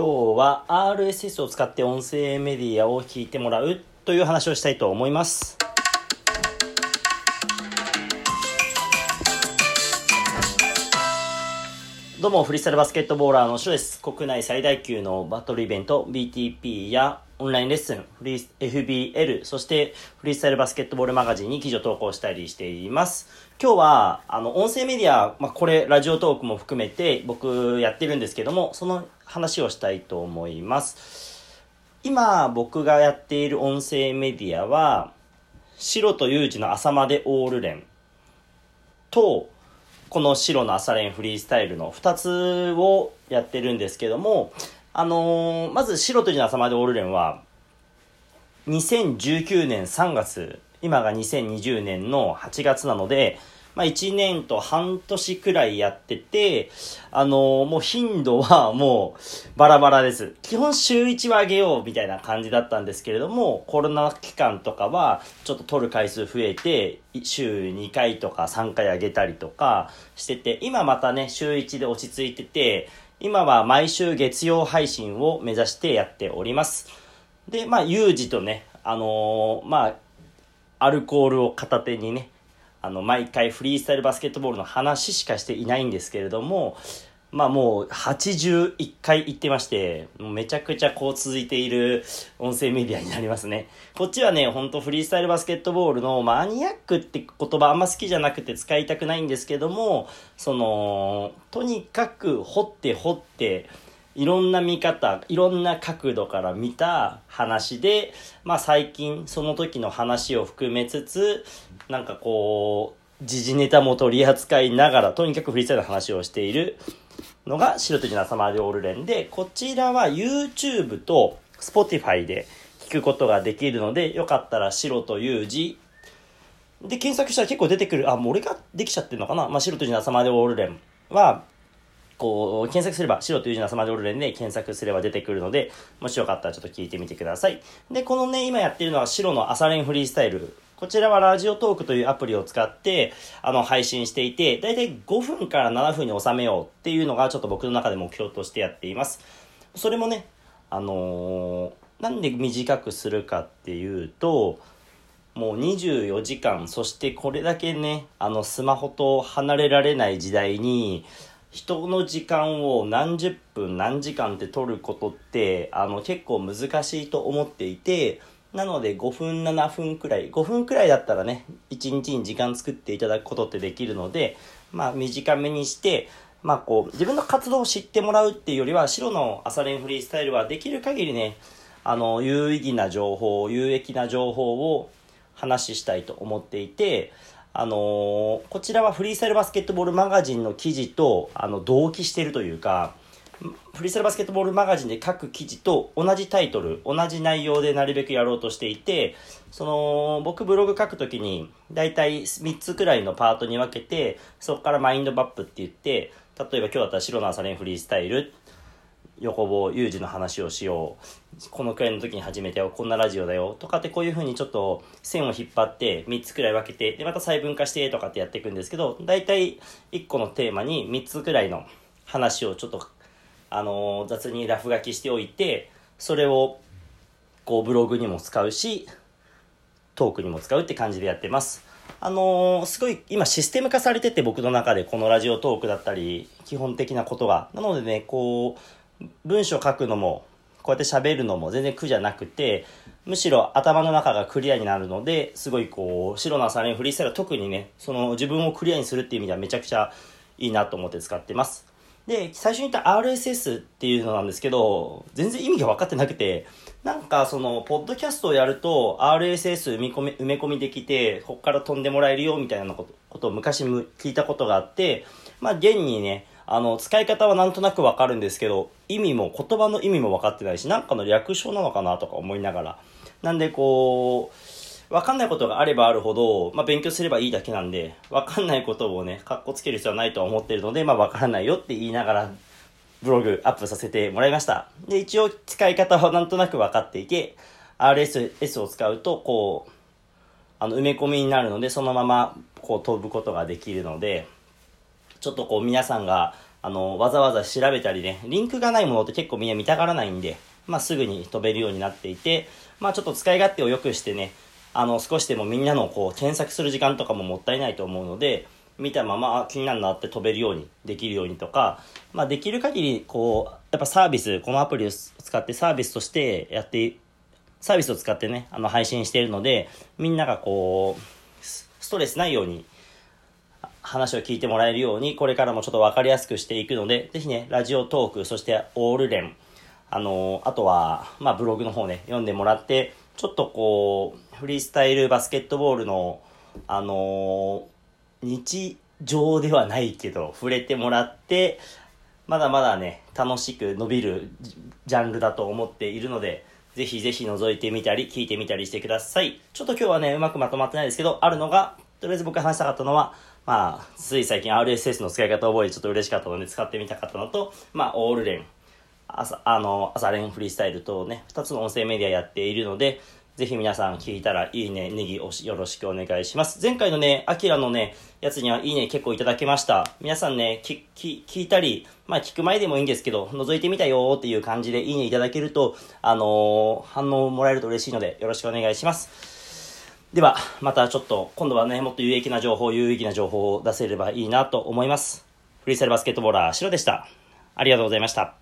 今日は RSS を使って音声メディアを聞いてもらうという話をしたいと思います。どうも、フリースタイルバスケットボーラーのシロです。国内最大級のバトルイベント BTP やオンラインレッスン FBL、 そしてフリースタイルバスケットボールマガジンに記事を投稿したりしています。今日は音声メディア、これラジオトークも含めて僕やってるんですけども、その話をしたいと思います。今僕がやっている音声メディアはシロとユージの朝までオール連とこのシロの朝練フリースタイルの2つをやってるんですけども、まずシロというの朝までオール連は2019年3月、今が2020年の8月なので、1年と半年くらいやってて、もう頻度はもうバラバラです。基本週1は上げようみたいな感じだったんですけれども、コロナ期間とかはちょっと撮る回数増えて週2回とか3回上げたりとかしてて、今またね週1で落ち着いてて、今は毎週月曜配信を目指してやっております。で、ユージとね、アルコールを片手にね、毎回フリースタイルバスケットボールの話しかしていないんですけれども、もう81回言ってまして、もうめちゃくちゃ続いている音声メディアになりますね。こっちはね、ほんとフリースタイルバスケットボールのマニアックって言葉あんま好きじゃなくて使いたくないんですけども、とにかく掘っていろんな見方、いろんな角度から見た話で、最近その時の話を含めつつ、時事ネタも取り扱いながら、とにかくフリースタイルの話をしているのがシロとユージの朝までオール連で、こちらは YouTube と Spotify で聞くことができるので、よかったらシロとユージで検索したら結構出てくる。もう俺ができちゃってるのかな。シロとユージの朝までオール連は検索すれば、シロとユージの朝までオール連で検索すれば出てくるので、もしよかったらちょっと聞いてみてください。で、このね、今やってるのはシロの朝練フリースタイル。こちらはラジオトークというアプリを使って、配信していて、だいたい5分から7分に収めようっていうのがちょっと僕の中で目標としてやっています。それもね、なんで短くするかっていうと、もう24時間、そしてこれだけね、スマホと離れられない時代に、人の時間を何十分何時間って取ることって結構難しいと思っていて、なので5分くらいだったらね、1日に時間作っていただくことってできるので、短めにして、自分の活動を知ってもらうっていうよりは、シロの朝練フリースタイルはできる限りね、有益な情報を話したいと思っていて、こちらはフリースタイルバスケットボールマガジンの記事と同期しているというか、フリースタイルバスケットボールマガジンで書く記事と同じタイトル、同じ内容でなるべくやろうとしていて、僕ブログ書くときにだいたい3つくらいのパートに分けて、そこからマインドマップって言って、例えば今日だったらシロの朝練フリースタイル、横棒ユージの話をしよう、このくらいの時に始めたよ、こんなラジオだよとかって、こういう風にちょっと線を引っ張って3つくらい分けて、でまた細分化してとかってやっていくんですけど、だいたい1個のテーマに3つくらいの話をちょっと雑にラフ書きしておいて、それをブログにも使うしトークにも使うって感じでやってます。すごい今システム化されてて、僕の中でこのラジオトークだったり基本的なことが、なのでね、文章書くのもこうやって喋るのも全然苦じゃなくて、むしろ頭の中がクリアになるので、すごいシロの朝練フリースタイルは特にね、その自分をクリアにするっていう意味ではめちゃくちゃいいなと思って使ってます。で、最初に言った RSS っていうのなんですけど、全然意味が分かってなくて、ポッドキャストをやると RSS 埋め込みできて、ここから飛んでもらえるよみたいなことを昔聞いたことがあって、現にね、使い方はなんとなく分かるんですけど、言葉の意味も分かってないし、なんかの略称なのかなとか思いながら、なんで分かんないことがあればあるほど、勉強すればいいだけなんで、分かんないことをね、格好つける必要はないとは思っているので、分からないよって言いながら、ブログアップさせてもらいました。で、一応使い方はなんとなく分かっていて、RSS を使うと、埋め込みになるので、そのまま飛ぶことができるので、ちょっと皆さんがわざわざ調べたりね、リンクがないものって結構みんな見たがらないんで、すぐに飛べるようになっていて、ちょっと使い勝手を良くしてね、少しでもみんなのこう検索する時間とかももったいないと思うので、見たまま気になるなって飛べるようにできるようにとか、できる限りこうやっぱサービス、このアプリを使ってサービスとしてやってサービスを使ってね、配信しているので、みんながこうストレスないように話を聞いてもらえるように、これからもちょっと分かりやすくしていくので、ぜひね、ラジオトーク、そしてオールレン、あとはブログの方ね、読んでもらって、ちょっとこうフリースタイルバスケットボールの日常ではないけど触れてもらって、まだまだね、楽しく伸びるジャンルだと思っているので、ぜひぜひ覗いてみたり聞いてみたりしてください。ちょっと今日はね、うまくまとまってないですけど、あるのが、とりあえず僕が話したかったのは、つい最近 RSS の使い方を覚えてちょっと嬉しかったので使ってみたかったのと、オールレン、朝練フリースタイルとね、2つの音声メディアやっているので、ぜひ皆さん聞いたらいいね、ネギをよろしくお願いします。前回のね、アキラのね、やつにはいいね結構いただけました。皆さんね、聞いたり、聞く前でもいいんですけど、覗いてみたよっていう感じでいいねいただけると、反応をもらえると嬉しいのでよろしくお願いします。では、またちょっと、今度はね、もっと有益な情報を出せればいいなと思います。フリースタイルバスケットボーラー、シロでした。ありがとうございました。